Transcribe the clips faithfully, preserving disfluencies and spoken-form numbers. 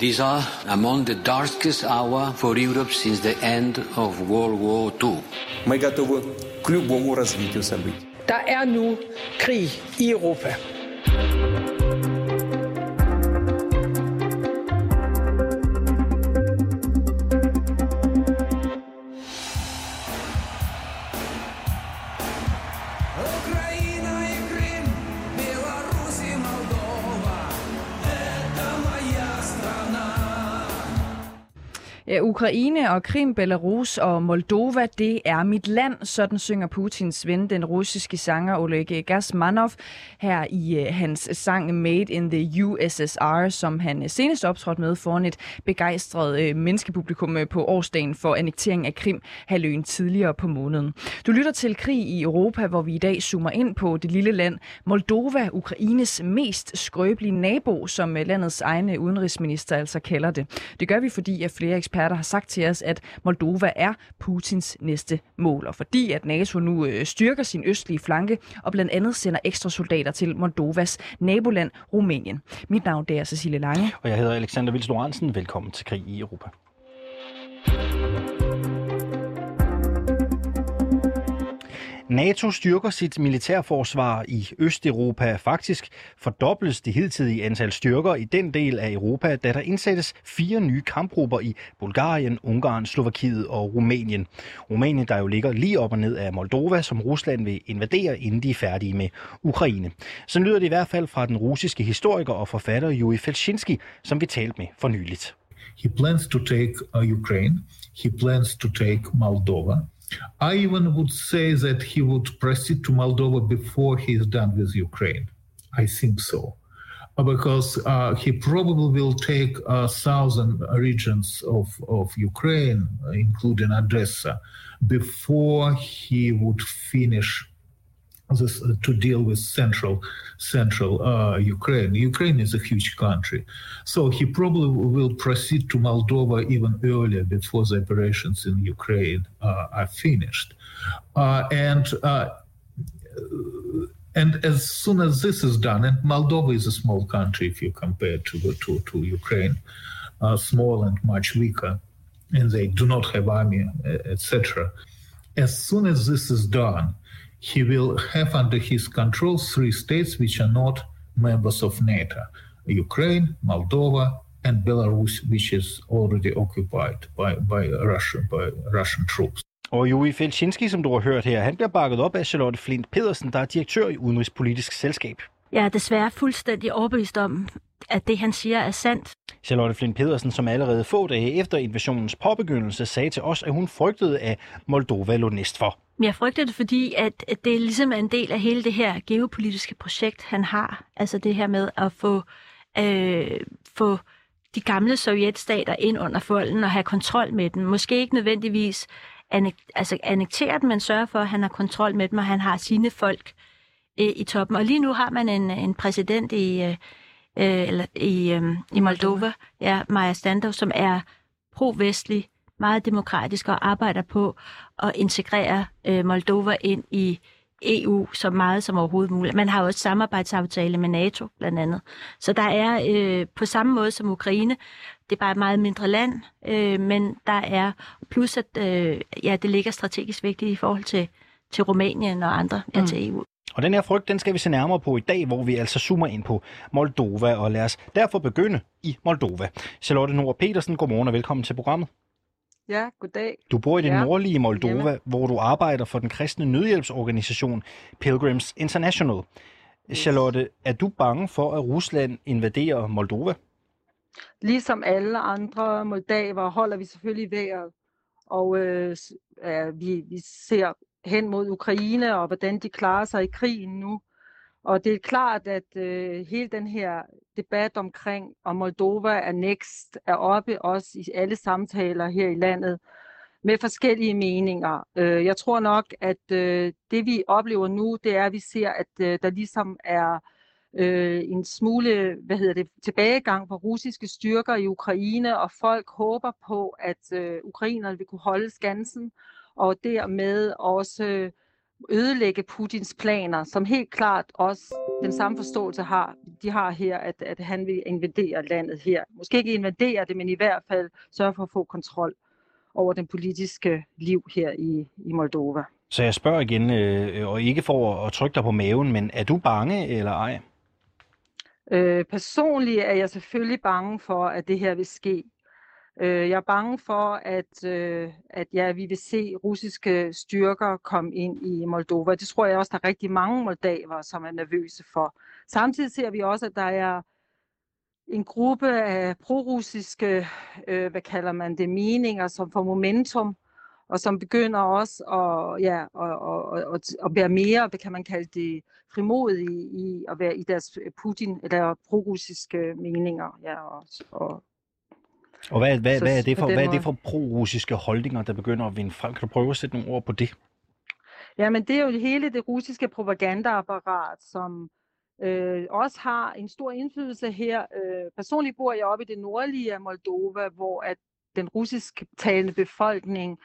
These are among the darkest hour for Europe since the end of World War Two. Мы готовы к любому развитию событий. Der er nu krig i Europa. Ukraine og Krim, Belarus og Moldova, det er mit land, sådan synger Putins ven, den russiske sanger Oleg Gazmanov, her i hans sang Made in the U S S R, som han senest optrådte med foran et begejstret menneskepublikum på årsdagen for annektering af Krim-halvøen tidligere på måneden. Du lytter til Krig i Europa, hvor vi i dag zoomer ind på det lille land Moldova, Ukraines mest skrøbelige nabo, som landets egne udenrigsminister altså kalder det. Det gør vi, fordi at flere eksperter der har sagt til os, at Moldova er Putins næste mål, og fordi at NATO nu styrker sin østlige flanke og blandt andet sender ekstra soldater til Moldovas naboland, Rumænien. Mit navn er Cecilie Lange. Og jeg hedder Alexander Wils Lorenzen. Velkommen til Krig i Europa. NATO styrker sit militærforsvar i Østeuropa. Faktisk fordobles det hidtidige antal styrker i den del af Europa, da der indsættes fire nye kampgrupper i Bulgarien, Ungarn, Slovakiet og Rumænien. Rumænien, der jo ligger lige op og ned af Moldova, som Rusland vil invadere, inden de er færdige med Ukraine. Så lyder det i hvert fald fra den russiske historiker og forfatter Yuri Felshtinsky, som vi talte med for nyligt. He plans to take Ukraine. He plans to take Moldova. I even would say that he would proceed to Moldova before he is done with Ukraine. I think so. Because uh, he probably will take uh, southern regions of, of Ukraine, including Odessa, before he would finish this, uh, to deal with central central uh, Ukraine. Ukraine is a huge country. So he probably will proceed to Moldova even earlier before the operations in Ukraine uh, are finished. Uh, and uh, and as soon as this is done, and Moldova is a small country if you compare to to, to Ukraine, uh, small and much weaker, and they do not have army, et cetera. As soon as this is done, he will have under his control three states which are not members of NATO: Ukraine, Moldova, and Belarus, which is already occupied by, by Russia, by Russian troops. Og Yuri Felshtinsky, som du har hørt her, han bliver bakket op af Charlotte Noer Petersen, der er direktør i Udenrigspolitisk Selskab. Jeg er desværre fuldstændig overbevist om, at det, han siger, er sandt. Charlotte Noer Petersen, som allerede få dage efter invasionens påbegyndelse, sagde til os, at hun frygtede, at Moldova lå næst for. Jeg frygter det, fordi at det ligesom er en del af hele det her geopolitiske projekt, han har. Altså det her med at få, øh, få de gamle sovjetstater ind under folden og have kontrol med dem. Måske ikke nødvendigvis annek- altså annektere dem, men sørge for, at han har kontrol med dem, og han har sine folk øh, i toppen. Og lige nu har man en, en præsident i, øh, eller i, øh, i Moldova, ja, Maja Standov, som er pro-vestlig, meget demokratisk og arbejder på at integrere øh, Moldova ind i E U så meget som overhovedet muligt. Man har også samarbejdsaftale med NATO blandt andet. Så der er øh, på samme måde som Ukraine, det er bare et meget mindre land, øh, men der er plus, at øh, ja, det ligger strategisk vigtigt i forhold til, til Rumænien og andre, ja, mm. til E U. Og den her frygt, den skal vi se nærmere på i dag, hvor vi altså zoomer ind på Moldova, og lad os derfor begynde i Moldova. Charlotte Noer Petersen, godmorgen og velkommen til programmet. Ja, goddag. Du bor i det ja. nordlige Moldova, Hjemme. Hvor du arbejder for den kristne nødhjælpsorganisation Pilgrims International. Yes. Charlotte, er du bange for, at Rusland invaderer Moldova? Ligesom alle andre moldavere holder vi selvfølgelig vejret, og øh, øh, vi, vi ser hen mod Ukraine og hvordan de klarer sig i krigen nu. Og det er klart, at øh, hele den her debat omkring, om Moldova er next, er oppe også i alle samtaler her i landet med forskellige meninger. Øh, jeg tror nok, at øh, det vi oplever nu, det er, at vi ser, at øh, der ligesom er øh, en smule hvad hedder det, tilbagegang for russiske styrker i Ukraine, og folk håber på, at øh, ukrainerne vil kunne holde skansen, og dermed også... Øh, ødelægge Putins planer, som helt klart også den samme forståelse har, de har her, at, at han vil invadere landet her. Måske ikke invadere det, men i hvert fald sørge for at få kontrol over den politiske liv her i, i Moldova. Så jeg spørger igen, øh, og ikke for at trykke dig på maven, men er du bange eller ej? Øh, personligt er jeg selvfølgelig bange for, at det her vil ske. Jeg er bange for, at, at ja, vi vil se russiske styrker komme ind i Moldova. Det tror jeg også, der er rigtig mange moldavere, som er nervøse for. Samtidig ser vi også, at der er en gruppe af prorussiske, øh, hvad kalder man det, meninger, som får momentum, og som begynder også at, ja, at, at, at, at være mere, hvad kan man kalde det, frimodige i at være i deres Putin- eller prorussiske meninger, ja, og, og Og hvad, hvad, hvad, er det for, hvad er det for pro-russiske holdninger, der begynder at vinde frem? Kan du prøve at sætte nogle ord på det? Jamen, det er jo hele det russiske propagandaapparat, som øh, også har en stor indflydelse her. Øh, personligt bor jeg oppe i det nordlige af Moldova, hvor at den russisktalende befolkning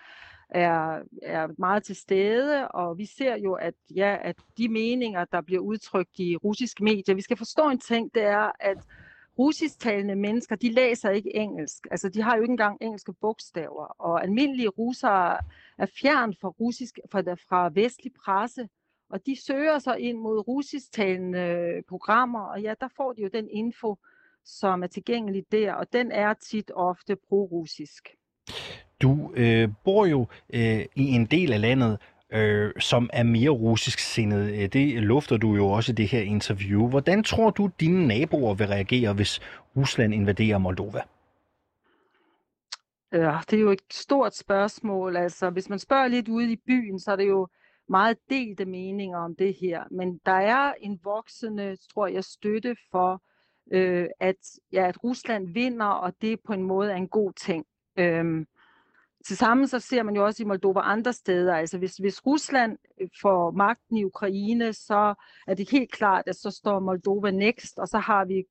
er, er meget til stede, og vi ser jo, at, ja, at de meninger, der bliver udtrykt i russiske medier, vi skal forstå en ting, det er, at russisktalende mennesker, de læser ikke engelsk. Altså, de har jo ikke engang engelske bogstaver. Og almindelige russere er fjern fra, russisk, fra, fra vestlig presse, og de søger sig ind mod russisktalende programmer, og ja, der får de jo den info, som er tilgængelig der, og den er tit ofte pro-russisk. Du øh, bor jo øh, i en del af landet, Øh, som er mere russisk sindet. Det lufter du jo også i det her interview. Hvordan tror du, dine naboer vil reagere, hvis Rusland invaderer Moldova? Øh, det er jo et stort spørgsmål. Altså, hvis man spørger lidt ude i byen, så er det jo meget delte meninger om det her. Men der er en voksende, tror jeg, støtte for, øh, at, ja, at Rusland vinder, og det på en måde er en god ting. Øh, Tilsammen så ser man jo også i Moldova andre steder. Altså hvis, hvis Rusland får magten i Ukraine, så er det helt klart, at så står Moldova next, og så har vi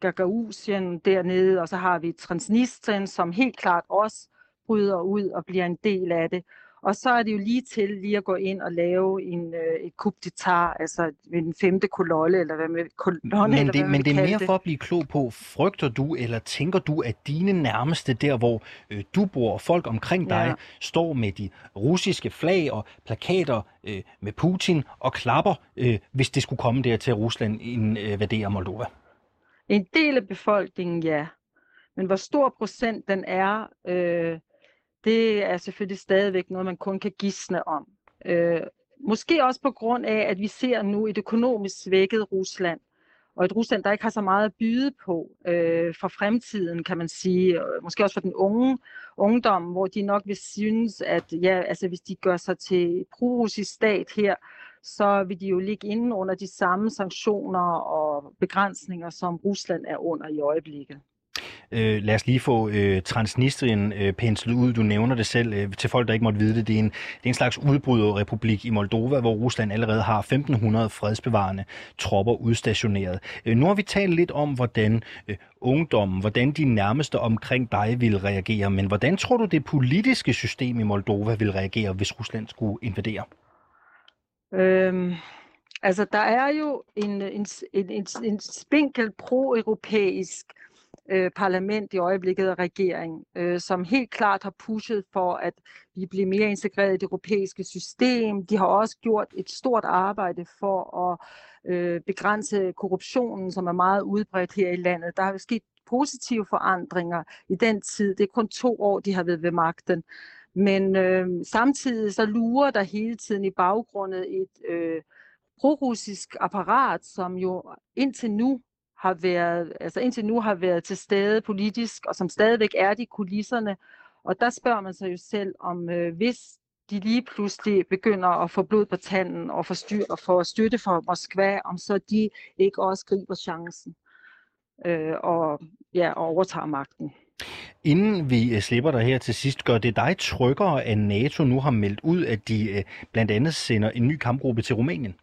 Gagauzien dernede, og så har vi Transnistrien, som helt klart også bryder ud og bliver en del af det. Og så er det jo lige til lige at gå ind og lave en, et coup d'état, altså en femte kolonne, eller hvad med kolonne, men det, eller hvad men det er mere det. For at blive klog på, frygter du eller tænker du, at dine nærmeste der, hvor øh, du bor og folk omkring dig, ja. Står med de russiske flag og plakater øh, med Putin og klapper, øh, hvis det skulle komme der til Rusland invaderer Moldova? En del af befolkningen, ja. Men hvor stor procent den er... Øh, Det er selvfølgelig stadigvæk noget, man kun kan gisne om. Øh, måske også på grund af, at vi ser nu et økonomisk svækket Rusland, og et Rusland, der ikke har så meget at byde på øh, for fremtiden, kan man sige. Måske også for den unge ungdom, hvor de nok vil synes, at ja, altså, hvis de gør sig til pro-russisk stat her, så vil de jo ligge inde under de samme sanktioner og begrænsninger, som Rusland er under i øjeblikket. Øh, lad os lige få øh, Transnistrien øh, penslet ud. Du nævner det selv øh, til folk, der ikke måtte vide det. Det er en, det er en slags udbryderrepublik i Moldova, hvor Rusland allerede har femten hundrede fredsbevarende tropper udstationeret. Øh, nu har vi talt lidt om, hvordan øh, ungdommen, hvordan de nærmeste omkring dig vil reagere. Men hvordan tror du, det politiske system i Moldova vil reagere, hvis Rusland skulle invadere? Øhm, altså, der er jo en, en, en, en, en spinkel pro-europæisk parlament i øjeblikket og regering, øh, som helt klart har pushet for, at vi bliver mere integreret i det europæiske system. De har også gjort et stort arbejde for at øh, begrænse korruptionen, som er meget udbredt her i landet. Der er jo sket positive forandringer i den tid. Det er kun to år, de har været ved magten. Men øh, samtidig så lurer der hele tiden i baggrunden et øh, prorussisk apparat, som jo indtil nu har været, altså indtil nu har været til stede politisk, og som stadigvæk er de kulisserne. Og der spørger man sig jo selv, om øh, hvis de lige pludselig begynder at få blod på tanden og få styr, for støtte fra Moskva, om så de ikke også griber chancen øh, og, ja, og overtager magten. Inden vi slipper dig her til sidst, gør det dig tryggere, at NATO nu har meldt ud, at de øh, blandt andet sender en ny kampgruppe til Rumænien?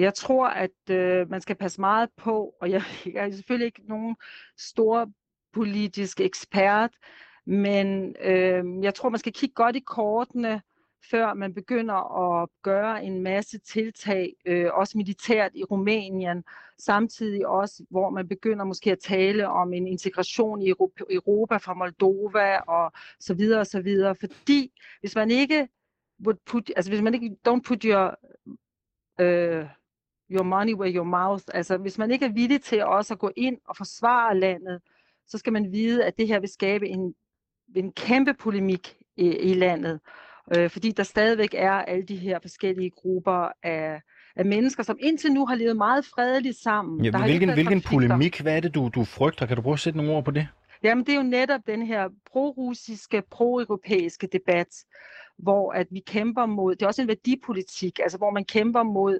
Jeg tror, at øh, man skal passe meget på, og jeg, jeg er selvfølgelig ikke nogen stor politisk ekspert, men øh, jeg tror, man skal kigge godt i kortene, før man begynder at gøre en masse tiltag, øh, også militært i Rumænien, samtidig også, hvor man begynder måske at tale om en integration i Europa, Europa fra Moldova og så videre og så videre, fordi hvis man ikke would put, altså hvis man ikke don't put your øh, your money where your mouth, altså hvis man ikke er villig til også at gå ind og forsvare landet, så skal man vide, at det her vil skabe en, en kæmpe polemik i, i landet. Øh, fordi der stadigvæk er alle de her forskellige grupper af, af mennesker, som indtil nu har levet meget fredeligt sammen. Ja, der hvilken hvilken polemik? Hvad er det, du, du frygter? Kan du prøve at sætte nogle ord på det? Jamen, det er jo netop den her pro-russiske, pro-europæiske debat, hvor at vi kæmper mod, det er også en værdipolitik, altså hvor man kæmper mod,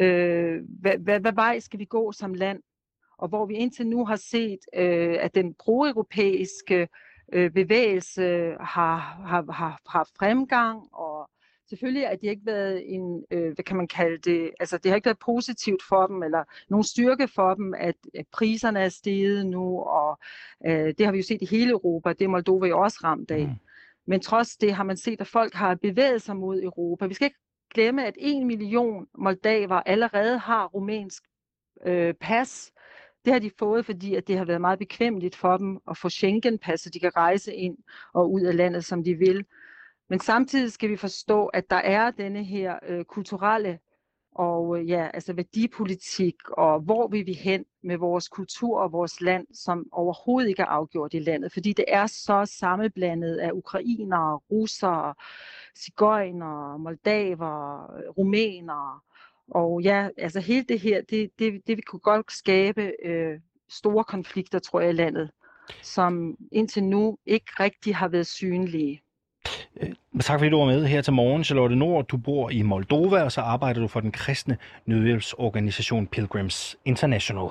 øh, hvad, hvad, hvad vej skal vi gå som land? Og hvor vi indtil nu har set, øh, at den pro-europæiske øh, bevægelse har, har, har, har fremgang, og selvfølgelig har det ikke været en, øh, hvad kan man kalde det, altså det har ikke været positivt for dem, eller nogen styrke for dem, at, at priserne er steget nu, og øh, det har vi jo set i hele Europa, det er Moldova jo også ramt af. Mm. Men trods det har man set, at folk har bevæget sig mod Europa. Vi skal ikke glemme, at en million moldaver allerede har rumænsk øh, pas. Det har de fået, fordi at det har været meget bekvemmeligt for dem at få Schengen-pas, så de kan rejse ind og ud af landet, som de vil. Men samtidig skal vi forstå, at der er denne her øh, kulturelle og øh, ja, altså værdipolitik, og hvor vil vi hen med vores kultur og vores land, som overhovedet ikke er afgjort i landet. Fordi det er så sammenblandet af ukrainere, russere, sigøjnere, moldaver, rumænere. Og ja, altså hele det her, det, det, det vi kunne godt skabe øh, store konflikter, tror jeg, i landet, som indtil nu ikke rigtig har været synlige. Tak fordi du var med her til morgen, Charlotte Noer. Du bor i Moldova, og så arbejder du for den kristne nødhjælpsorganisation Pilgrims International.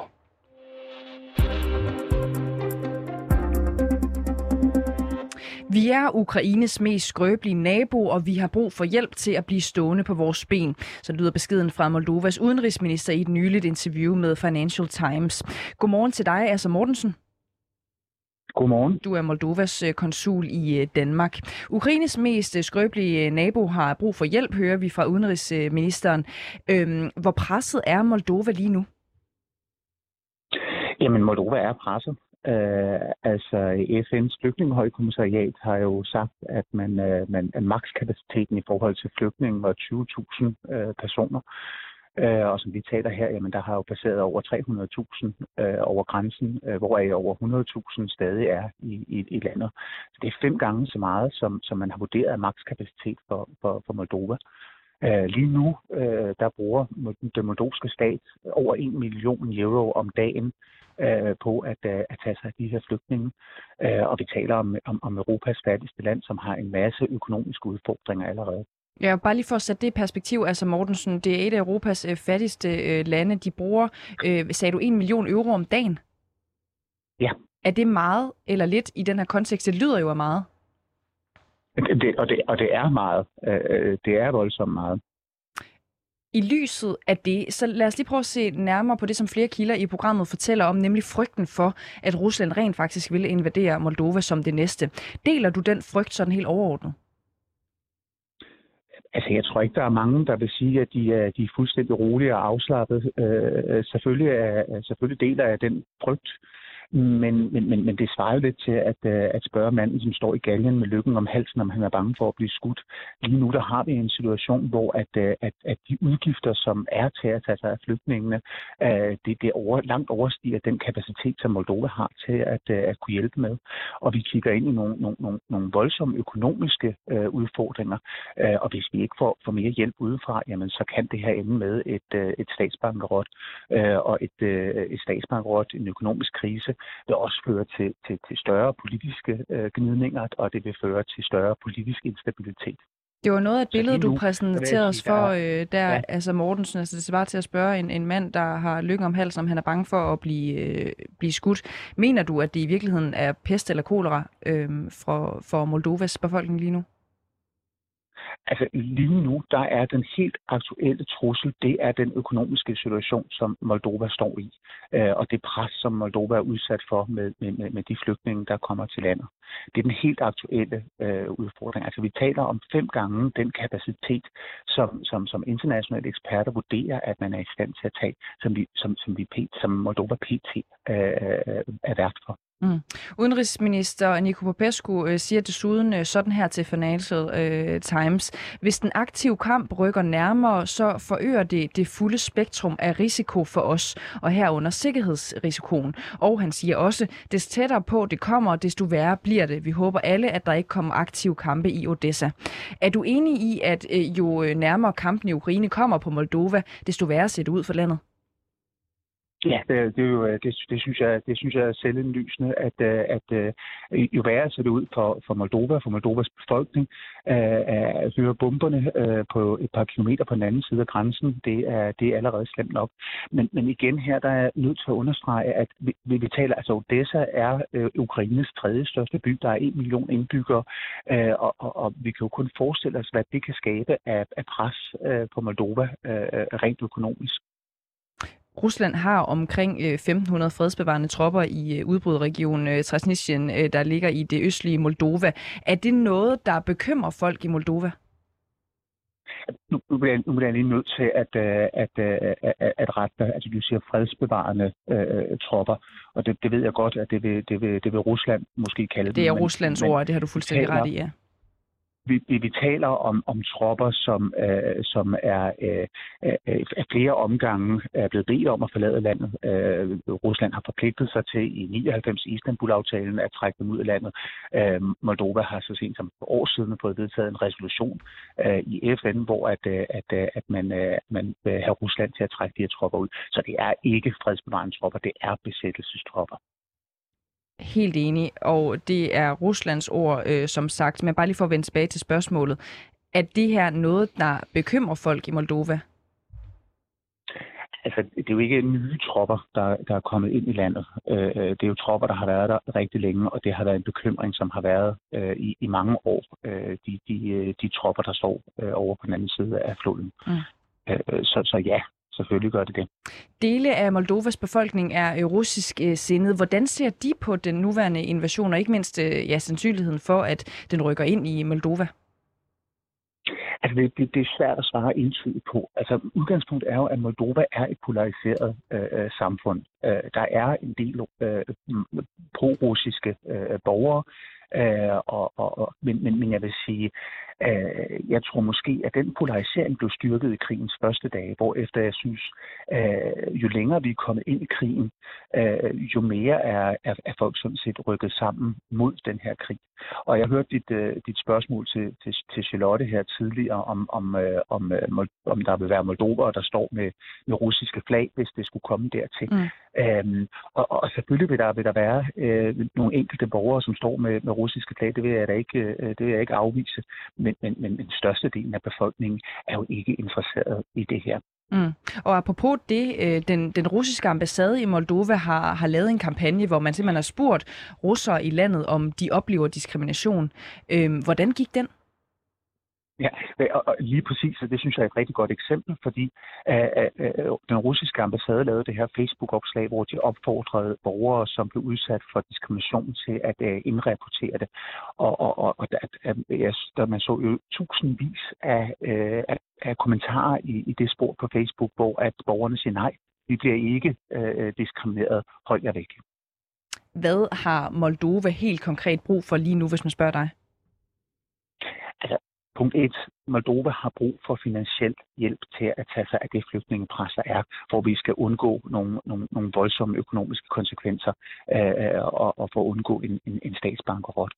Vi er Ukraines mest skrøbelige nabo, og vi har brug for hjælp til at blive stående på vores ben. Så lyder beskeden fra Moldovas udenrigsminister i et nyligt interview med Financial Times. Godmorgen til dig, Asser Mortensen. Godmorgen. Du er Moldovas konsul i Danmark. Ukraines mest skrøbelige nabo har brug for hjælp, hører vi fra udenrigsministeren. Øhm, hvor presset er Moldova lige nu? Jamen, Moldova er presset. Øh, altså F N's flygtningehøjkommissariat har jo sagt, at man, øh, man at makskapaciteten i forhold til flygtninge var tyve tusind øh, personer. Øh, og som vi taler her, jamen, der har jo passeret over tre hundrede tusind øh, over grænsen, øh, hvoraf over hundrede tusind stadig er i, i, i landet. Så det er fem gange så meget, som, som man har vurderet af makskapacitet for, for, for Moldova. Øh, lige nu, øh, der bruger den moldovske stat over en million euro om dagen øh, på at, øh, at tage sig af de her flygtninge. Øh, og vi taler om, om, om Europas fattigste land, som har en masse økonomiske udfordringer allerede. Ja, bare lige for at sætte det i perspektiv, altså Mortensen, det er et af Europas øh, fattigste øh, lande, de bruger, øh, sagde du, en million euro om dagen? Ja. Er det meget eller lidt i den her kontekst? Det lyder jo af meget. Det, og, det, og det er meget. Øh, det er voldsomt meget. I lyset af det, så lad os lige prøve at se nærmere på det, som flere kilder i programmet fortæller om, nemlig frygten for, at Rusland rent faktisk ville invadere Moldova som det næste. Deler du den frygt sådan helt overordnet? Altså, jeg tror ikke, der er mange, der vil sige, at de er, de er fuldstændig rolige og afslappet. Øh, selvfølgelig, er, selvfølgelig deler jeg den frygt, men, men, men, men det svarer lidt til at, at spørge manden, som står i galgen med lykken om halsen, om han er bange for at blive skudt. Lige nu, der har vi en situation, hvor at, at, at de udgifter, som er til at tage sig af flygtningene, øh, det, det over, langt overstiger den kapacitet, som Moldova har til at, at kunne hjælpe med. Og vi kigger ind i nogle, nogle, nogle, nogle voldsomme økonomiske øh, udfordringer, øh, og hvis vi ikke får, får mere hjælp udefra, jamen, så kan det her ende med et, øh, et statsbankerot, øh, og et, øh, et statsbankerot, en økonomisk krise, vil også føre til, til, til større politiske øh, gnidninger, og det vil føre til større politisk instabilitet. Det var noget af et billede, nu, du præsenterede os for, øh, der, ja. Altså Mortensen, altså det var til at spørge en, en mand, der har lykke om halsen, om han er bange for at blive, øh, blive skudt. Mener du, at det i virkeligheden er pest eller kolera øh, for, for Moldovas befolkning lige nu? Altså lige nu, der er den helt aktuelle trussel, det er den økonomiske situation, som Moldova står i, øh, og det pres, som Moldova er udsat for med, med, med de flygtninge, der kommer til landet. Det er den helt aktuelle øh, udfordring. Altså vi taler om fem gange den kapacitet, som, som, som internationale eksperter vurderer, at man er i stand til at tage, som, vi, som, som, vi, som Moldova P T øh, er vært for. Mm. Udenrigsminister Nicu Popescu øh, siger desuden øh, sådan her til Financial øh, Times: hvis den aktive kamp rykker nærmere, så forøger det det fulde spektrum af risiko for os, og herunder sikkerhedsrisikoen. Og han siger også, des tættere på det kommer, desto værre bliver det. Vi håber alle, at der ikke kommer aktive kampe i Odessa. Er du enig i, at øh, jo nærmere kampen i Ukraine kommer på Moldova, desto værre ser det ud for landet? Ja, det, det, er jo, det, det synes jeg, det synes jeg er selvindlysende, at, at, at jo værre ser det ud for, for Moldova, for Moldovas befolkning, at høre bomberne på et par kilometer på den anden side af grænsen, det er, det er allerede slemt nok. Men, men igen her, der er nødt til at understrege, at vi, vi taler, altså Odessa er Ukraines tredje største by, der er en million indbyggere, og, og, og vi kan jo kun forestille os, hvad det kan skabe af, af pres på Moldova rent økonomisk. Rusland har omkring femten hundrede fredsbevarende tropper i udbrudregionen Transnistrien, der ligger i det østlige Moldova. Er det noget, der bekymrer folk i Moldova? Nu bliver jeg, nu bliver jeg lige nødt til at, at, at, at rette, altså du siger fredsbevarende øh, tropper, og det, det ved jeg godt, at det vil, det vil, det vil Rusland måske kalde det. Det er men, Ruslands men, ord, det har du fuldstændig ret i, ja. Vi, vi, vi taler om, om tropper, som, øh, som er øh, øh, flere omgange er blevet bedt om at forlade landet. Øh, Rusland har forpligtet sig til i nitten nioghalvfems Istanbul-aftalen at trække dem ud af landet. Øh, Moldova har så sent som for år siden fået vedtaget en resolution øh, i F N, hvor at, at, at man, øh, man vil have Rusland til at trække de her tropper ud. Så det er ikke fredsbevarende tropper, det er besættelsestropper. Helt enig, og det er Ruslands ord, øh, som sagt. Men bare lige for at vende tilbage til spørgsmålet. Er det her noget, der bekymrer folk i Moldova? Altså, det er jo ikke nye tropper, der, der er kommet ind i landet. Øh, det er jo tropper, der har været der rigtig længe, og det har været en bekymring, som har været øh, i, i mange år. Øh, de, de, de tropper, der står øh, over på den anden side af floden. Mm. Øh, så, så ja. Selvfølgelig gør det det. Dele af Moldovas befolkning er russisk sindet. Hvordan ser de på den nuværende invasion, og ikke mindst ja, sandsynligheden for, at den rykker ind i Moldova? Altså det, det, det er svært at svare entydigt på. Altså udgangspunktet er jo, at Moldova er et polariseret øh, samfund. Øh, der er en del øh, pro-russiske øh, borgere, øh, og, og, og, men, men, men jeg vil sige, øh, jeg tror måske, at den polarisering blev styrket i krigens første dage, hvorefter jeg synes, øh, jo længere vi er kommet ind i krigen, øh, jo mere er, er, er folk sådan set rykket sammen mod den her krig. Og jeg hørte dit, øh, dit spørgsmål til, til, til Charlotte her tidligere, om, om, øh, om, øh, om der vil være moldover, der står med, med russiske flag, hvis det skulle komme dertil. Mm. Øhm, og, og selvfølgelig vil der, vil der være øh, nogle enkelte borgere, som står med, med russiske flag, det vil jeg da ikke, øh, det vil jeg ikke afvise, men, men, men den største del af befolkningen er jo ikke interesseret i det her. Mm. Og apropos det, øh, den, den russiske ambassade i Moldova har, har lavet en kampagne, hvor man simpelthen har spurgt russere i landet, om de oplever diskrimination. Øh, hvordan gik den? Ja, og lige præcis, og det synes jeg er et rigtig godt eksempel, fordi øh, øh, den russiske ambassade lavede det her Facebook-opslag, hvor de opfordrede borgere, som blev udsat for diskrimination, til at øh, indrapportere det. Og, og, og, og at, øh, der man så jo tusindvis af, øh, af kommentarer i, i det spor på Facebook, hvor at borgerne siger nej, vi bliver ikke øh, diskrimineret, hold jer væk. Hvad har Moldova helt konkret brug for lige nu, hvis man spørger dig? Altså, punkt et. Moldova har brug for finansiel hjælp til at tage sig af det flygtningepres, der er, hvor vi skal undgå nogle, nogle, nogle voldsomme økonomiske konsekvenser øh, og, og for at undgå en, en, en statsbankerot.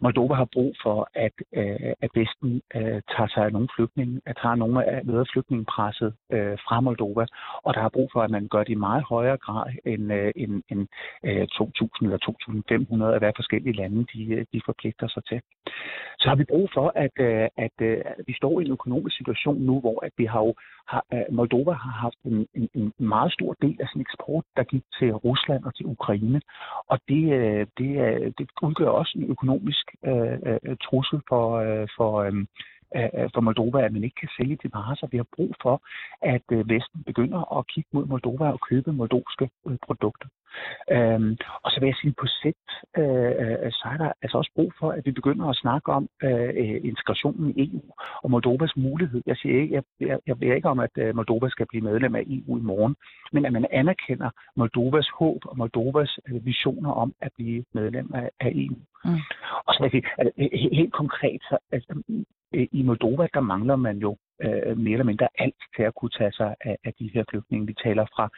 Moldova har brug for, at, øh, at Vesten øh, tager sig af nogle flygtninge, at tager nogle af flygtningepresset øh, fra Moldova, og der har brug for, at man gør det i meget højere grad end, øh, end, end øh, to tusind eller to tusind fem hundrede af hver forskellige lande, de, de forpligter sig til. Så har vi brug for, at, øh, at øh, vi står i en økonomisk situation nu, hvor at vi har, jo, har Moldova har haft en, en, en meget stor del af sin eksport, der gik til Rusland og til Ukraine. Og det, det, det udgør også en økonomisk øh, trussel for, for, for Moldova, at man ikke kan sælge de varer, så vi har brug for, at Vesten begynder at kigge mod Moldova og købe moldovske produkter. Øhm, og så vil jeg sige, på sigt, øh, så er der altså også brug for, at vi begynder at snakke om øh, integrationen i E U og Moldovas mulighed. Jeg siger ikke, jeg, jeg, jeg beder ikke om, at Moldova skal blive medlem af E U i morgen, men at man anerkender Moldovas håb og Moldovas øh, visioner om at blive medlem af, af E U. Mm. Og så vil jeg sige, altså, helt konkret, så, altså, i Moldova, der mangler man jo øh, mere eller mindre alt til at kunne tage sig af, af de her flygtninge. Vi taler fra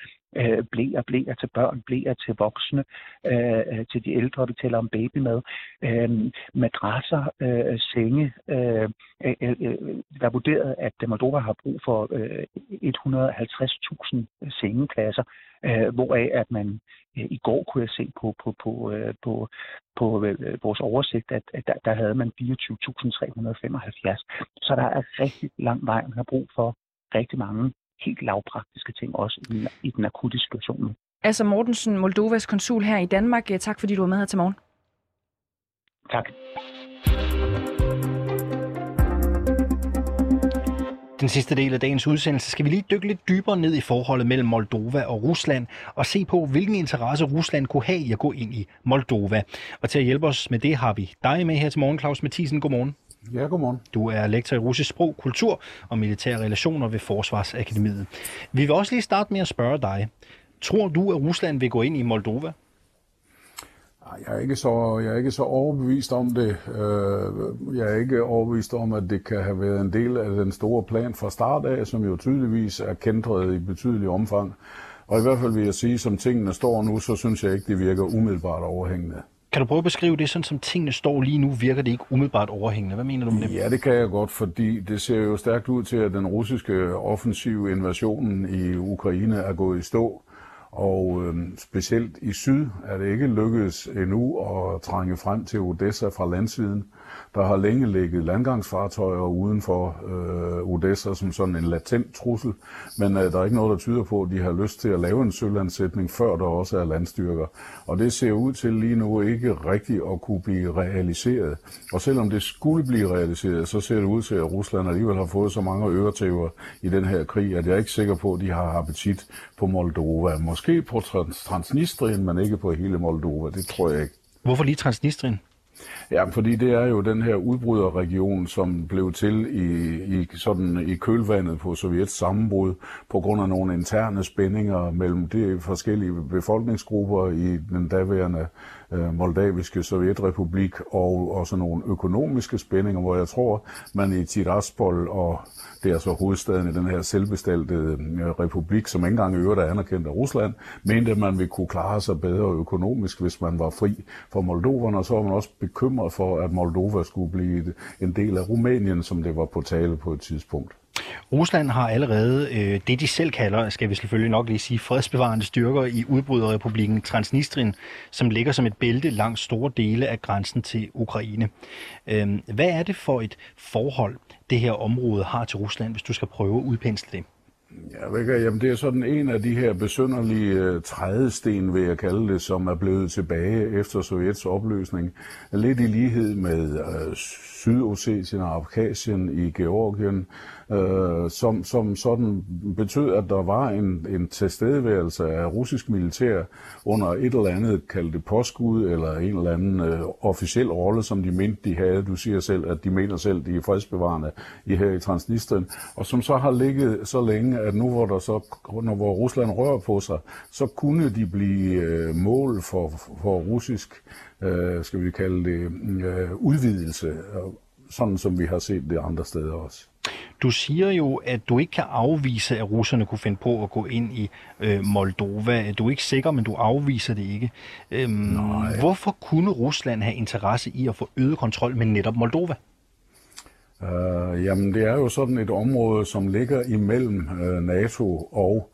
øh, bleer, bleer til børn, bleer til voksne, øh, til de ældre. Vi taler om babymad, øh, madrasser, øh, senge. Øh, øh, der er vurderet, at Moldova har brug for øh, et hundrede og halvtreds tusind sengepladser, øh, hvoraf at man øh, i går kunne jeg se på, på, på, øh, på, på øh, vores oversigt, at, at der, der havde man fireogtyve tusind tre hundrede og femoghalvfjerds. Så der er rigtig lang vej, man har brug for rigtig mange helt lavpraktiske ting, også i den, i den akutte situation. Asser Mortensen, Moldovas konsul her i Danmark. Tak fordi du var med her til morgen. Tak. Den sidste del af dagens udsendelse skal vi lige dykke lidt dybere ned i forholdet mellem Moldova og Rusland og se på, hvilken interesse Rusland kunne have i at gå ind i Moldova. Og til at hjælpe os med det har vi dig med her til morgen, Claus Mathiesen. Godmorgen. Ja, godmorgen. Du er lektor i russisk sprog, kultur og militære relationer ved Forsvarsakademiet. Vi vil også lige starte med at spørge dig. Tror du, at Rusland vil gå ind i Moldova? Jeg er ikke så, jeg er ikke så overbevist om det. Jeg er ikke overbevist om, at det kan have været en del af den store plan fra start af, som jo tydeligvis er kæntret i betydelig omfang. Og i hvert fald vil jeg sige, som tingene står nu, så synes jeg ikke, det virker umiddelbart overhængende. Kan du prøve at beskrive det, sådan som tingene står lige nu, virker det ikke umiddelbart overhængende? Hvad mener du med det? Ja, det kan jeg godt, fordi det ser jo stærkt ud til, at den russiske offensive invasion i Ukraine er gået i stå. Og øh, specielt i syd er det ikke lykkedes endnu at trænge frem til Odessa fra landsiden. Der har længe ligget landgangsfartøjer uden for øh, Odessa som sådan en latent trussel, men øh, der er ikke noget, der tyder på, at de har lyst til at lave en sølandsætning, før der også er landstyrker. Og det ser ud til lige nu ikke rigtigt at kunne blive realiseret. Og selvom det skulle blive realiseret, så ser det ud til, at Rusland alligevel har fået så mange øretæver i den her krig, at jeg er ikke sikker på, at de har appetit på Moldova. Måske på Transnistrien, men ikke på hele Moldova. Det tror jeg ikke. Hvorfor lige Transnistrien? Ja, fordi det er jo den her udbryderregion, som blev til i, i, sådan, i kølvandet på Sovjets sammenbrud på grund af nogle interne spændinger mellem de forskellige befolkningsgrupper i den daværende øh, moldaviske sovjetrepublik og også nogle økonomiske spændinger, hvor jeg tror, man i Tiraspol, og det er så hovedstaden i den her selvbestaltede republik, som ikke engang i øvrigt er anerkendt af Rusland, mente, at man ville kunne klare sig bedre økonomisk, hvis man var fri for moldoverne, og så var man også bekymret for, at Moldova skulle blive en del af Rumænien, som det var på tale på et tidspunkt. Rusland har allerede øh, det, de selv kalder, skal vi selvfølgelig nok lige sige, fredsbevarende styrker i udbryderrepublikken Transnistrien, som ligger som et bælte langs store dele af grænsen til Ukraine. Øh, hvad er det for et forhold, det her område har til Rusland, hvis du skal prøve at udpensle det? Ja, det, Jamen, det er sådan en af de her besynderlige trædesten, vil jeg kalde det, som er blevet tilbage efter Sovjets opløsning. Lidt i lighed med øh, Syd-Ossetien og Abkhazien i Georgien, øh, som, som sådan betød, at der var en, en tilstedeværelse af russisk militær under et eller andet kaldte påskud, eller en eller anden øh, officiel rolle, som de mente, de havde. Du siger selv, at de mener selv, de er fredsbevarende i, her i Transnistrien, og som så har ligget så længe, at nu hvor der så når hvor Rusland rører på sig, så kunne de blive øh, mål for, for russisk, øh, skal vi kalde det, øh, udvidelse, sådan som vi har set det andre steder også. Du siger jo, at du ikke kan afvise, at russerne kunne finde på at gå ind i øh, Moldova. Du er ikke sikker, men du afviser det ikke. Øhm, hvorfor kunne Rusland have interesse i at få øget kontrol med netop Moldova? Uh, jamen, det er jo sådan et område, som ligger imellem uh, NATO og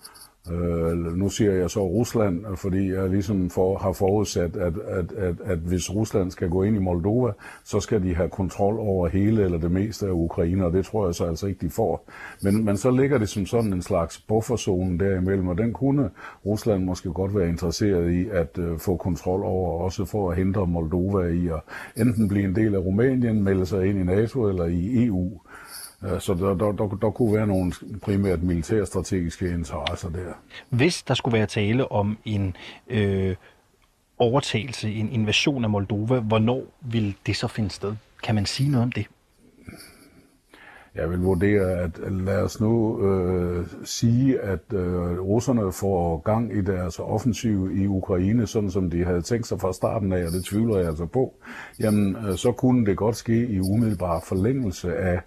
Øh, nu siger jeg så Rusland, fordi jeg ligesom for, har forudsat, at, at, at, at hvis Rusland skal gå ind i Moldova, så skal de have kontrol over hele eller det meste af Ukraine, og det tror jeg så altså ikke, de får. Men, men så ligger det som sådan en slags bufferzone derimellem, og den kunne Rusland måske godt være interesseret i at uh, få kontrol over, og også for at hindre Moldova i at enten blive en del af Rumænien, melde sig ind i NATO eller i E U. Så der, der, der, der kunne være nogle primært militærstrategiske interesser der. Hvis der skulle være tale om en øh, overtagelse, en invasion af Moldova, hvornår ville det så finde sted? Kan man sige noget om det? Jeg vil vurdere, at lad os nu øh, sige, at øh, russerne får gang i deres offensiv i Ukraine, sådan som de havde tænkt sig fra starten af, og det tvivler jeg altså på. Jamen, øh, så kunne det godt ske i umiddelbar forlængelse af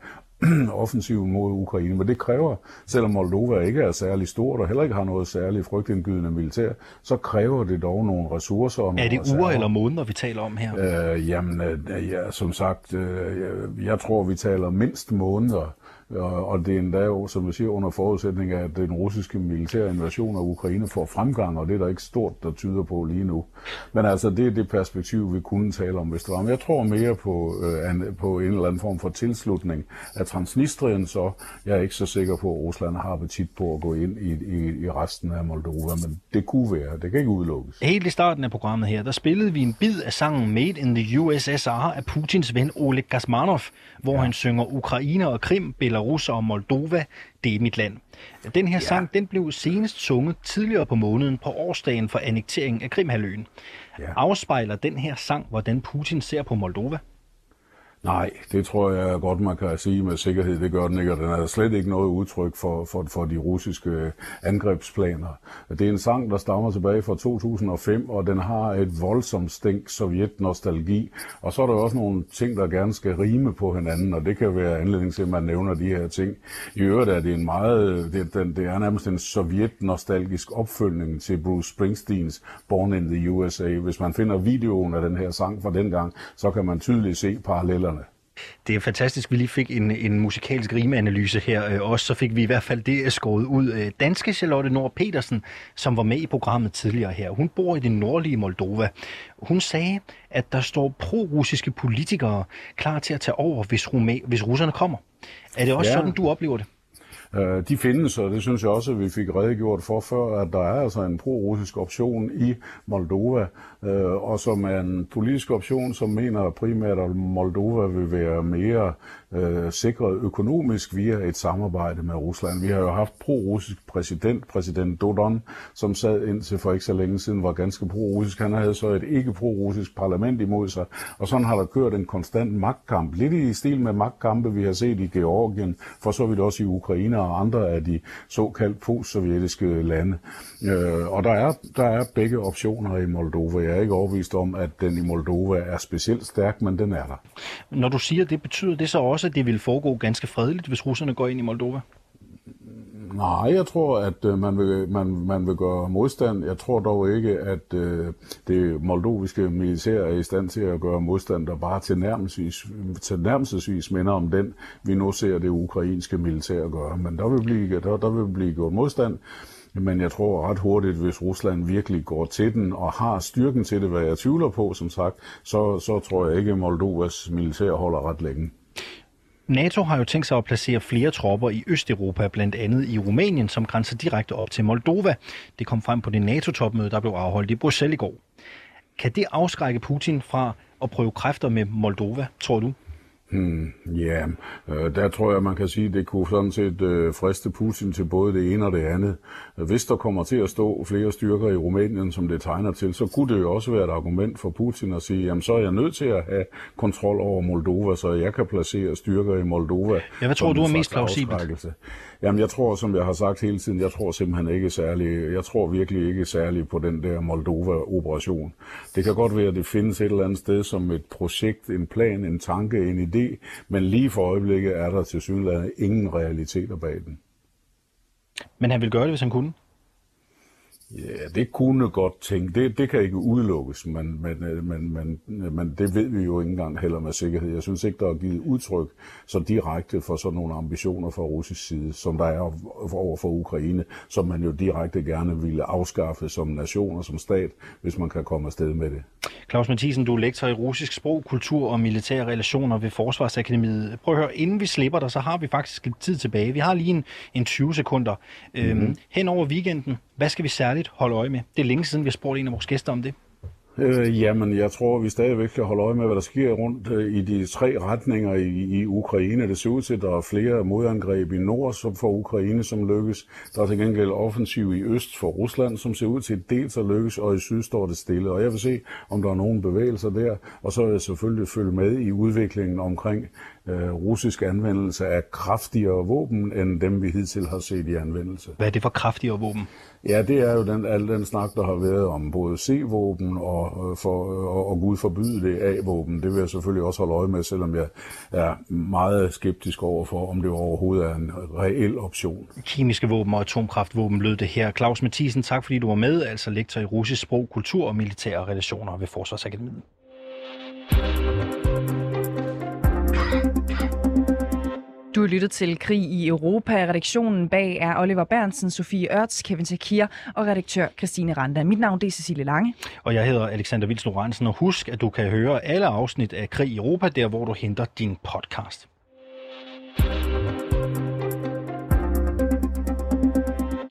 offensiven mod Ukraine, men det kræver, selvom Moldova ikke er særlig stort og heller ikke har noget særligt frygtindgydende militær, så kræver det dog nogle ressourcer. Og er det uger særlig... eller måneder, vi taler om her? Øh, jamen, ja, som sagt, øh, jeg tror, vi taler mindst måneder, og, og det er endda jo, som vi siger, under forudsætning af, at den russiske militære invasion af Ukraine får fremgang, og det er der ikke stort, der tyder på lige nu. Men altså, det er det perspektiv, vi kunne tale om, hvis det var. Men jeg tror mere på, øh, en, på en eller anden form for tilslutning af Transnistrien, så jeg er ikke så sikker på, at Rusland har appetit på at gå ind i, i, i resten af Moldova, men det kunne være, det kan ikke udelukkes. Helt i starten af programmet her, der spillede vi en bid af sangen Made in the U S S R af Putins ven Oleg Gazmanov, hvor ja. han synger Ukraine og Krim, Belarus og Moldova, det er mit land. Den her sang, ja. den blev senest sunget tidligere på måneden på årsdagen for annekteringen af Krimhalvøen. Ja. Afspejler den her sang, hvordan Putin ser på Moldova? Nej, det tror jeg godt, man kan sige med sikkerhed. Det gør den ikke, og den er slet ikke noget udtryk for, for, for de russiske angrebsplaner. Det er en sang, der stammer tilbage fra to tusind og fem, og den har et voldsomt stænk sovjetnostalgi. Og så er der også nogle ting, der gerne skal rime på hinanden, og det kan være anledning til, at man nævner de her ting. I øvrigt er det en meget, det, det er nærmest en sovjetnostalgisk opfølgning til Bruce Springsteens Born in the U S A. Hvis man finder videoen af den her sang fra dengang, så kan man tydeligt se parallellerne. Det er fantastisk, vi lige fik en, en musikalsk rimeanalyse her også, så fik vi i hvert fald det skåret ud. Danske Charlotte Noer Petersen, som var med i programmet tidligere her, hun bor i det nordlige Moldova. Hun sagde, at der står pro-russiske politikere klar til at tage over, hvis, Roma, hvis russerne kommer. Er det også ja. sådan, du oplever det? De findes, og det synes jeg også, at vi fik redegjort for før, at der er altså en pro-russisk option i Moldova, og som er en politisk option, som mener primært, at Moldova vil være mere øh, sikret økonomisk via et samarbejde med Rusland. Vi har jo haft pro-russisk præsident, præsident Dodon, som sad indtil for ikke så længe siden, var ganske pro-russisk. Han havde så et ikke pro-russisk parlament imod sig, og sådan har der kørt en konstant magtkamp. Lidt i stil med magtkampe, vi har set i Georgien, for så vidt også i Ukraine, og andre af de såkaldt postsovjetiske lande. Øh, og der er, der er begge optioner i Moldova. Jeg er ikke overbevist om, at den i Moldova er specielt stærk, men den er der. Når du siger det, betyder det så også, at det vil foregå ganske fredeligt, hvis russerne går ind i Moldova? Nej, jeg tror, at man vil, man, man vil gøre modstand. Jeg tror dog ikke, at øh, det moldoviske militær er i stand til at gøre modstand, der bare tilnærmelsesvis minder om den, vi nu ser det ukrainske militær gøre. Men der vil blive, der, der vil blive gjort modstand. Men jeg tror ret hurtigt, hvis Rusland virkelig går til den og har styrken til det, hvad jeg tvivler på, som sagt, så, så tror jeg ikke, at Moldovas militær holder ret længe. NATO har jo tænkt sig at placere flere tropper i Østeuropa, blandt andet i Rumænien, som grænser direkte op til Moldova. Det kom frem på det NATO-topmøde, der blev afholdt i Bruxelles i går. Kan det afskrække Putin fra at prøve kræfter med Moldova, tror du? Ja, hmm, yeah. øh, der tror jeg, man kan sige, at det kunne sådan set øh, friste Putin til både det ene og det andet. Hvis der kommer til at stå flere styrker i Rumænien, som det tegner til, så kunne det jo også være et argument for Putin at sige, jamen så er jeg nødt til at have kontrol over Moldova, så jeg kan placere styrker i Moldova. Ja, hvad tror du er mest plausibelt? Jamen jeg tror, som jeg har sagt hele tiden, jeg tror simpelthen ikke særlig, jeg tror virkelig ikke særlig på den der Moldova-operation. Det kan godt være, at det findes et eller andet sted som et projekt, en plan, en tanke, en idé, men lige for øjeblikket er der tilsyneladende ingen realiteter bag den. Men han ville gøre det, hvis han kunne? Ja, det kunne godt tænke. Det, det kan ikke udelukkes, men, men, men, men, men det ved vi jo ikke engang heller med sikkerhed. Jeg synes ikke, der er givet udtryk så direkte for sådan nogle ambitioner fra russisk side, som der er over for Ukraine, som man jo direkte gerne ville afskaffe som nation og som stat, hvis man kan komme afsted med det. Claus Mathiesen, du er lektor i russisk sprog, kultur og militære relationer ved Forsvarsakademiet. Prøv at høre, inden vi slipper dig, så har vi faktisk lidt tid tilbage. Vi har lige en, en tyve sekunder. Mm-hmm. øhm, hen over weekenden, hvad skal vi særligt holde øje med? Det er længe siden, vi har spurgt en af vores gæster om det. Øh, jamen, jeg tror, vi stadigvæk skal holde øje med, hvad der sker rundt øh, i de tre retninger i, i Ukraine. Det ser ud til, at der er flere modangreb i nord som for Ukraine, som lykkes. Der er til gengæld offensiv i øst for Rusland, som ser ud til dels at lykkes, og i syd står det stille. Og jeg vil se, om der er nogen bevægelser der, og så vil jeg selvfølgelig følge med i udviklingen omkring øh, russisk anvendelse af kraftigere våben, end dem, vi hidtil har set i anvendelse. Hvad er det for kraftigere våben? Ja, det er jo den, al den snak, der har været om både C-våben og, øh, for, og, og Gud forbyde det A-våben. Det vil jeg selvfølgelig også holde øje med, selvom jeg er meget skeptisk overfor, om det overhovedet er en reel option. Kemiske våben og atomkraftvåben lød det her. Claus Mathiesen, tak fordi du var med, altså lektor i russisk sprog, kultur og militære relationer ved Forsvarsakademiet. Du har lyttet til Krig i Europa. Redaktionen bag er Oliver Berntsen, Sofie Ørts, Kevin Sakir og redaktør Christine Randa. Mit navn er Cecilie Lange. Og jeg hedder Alexander Wils Lorenzen, og husk, at du kan høre alle afsnit af Krig i Europa, der hvor du henter din podcast.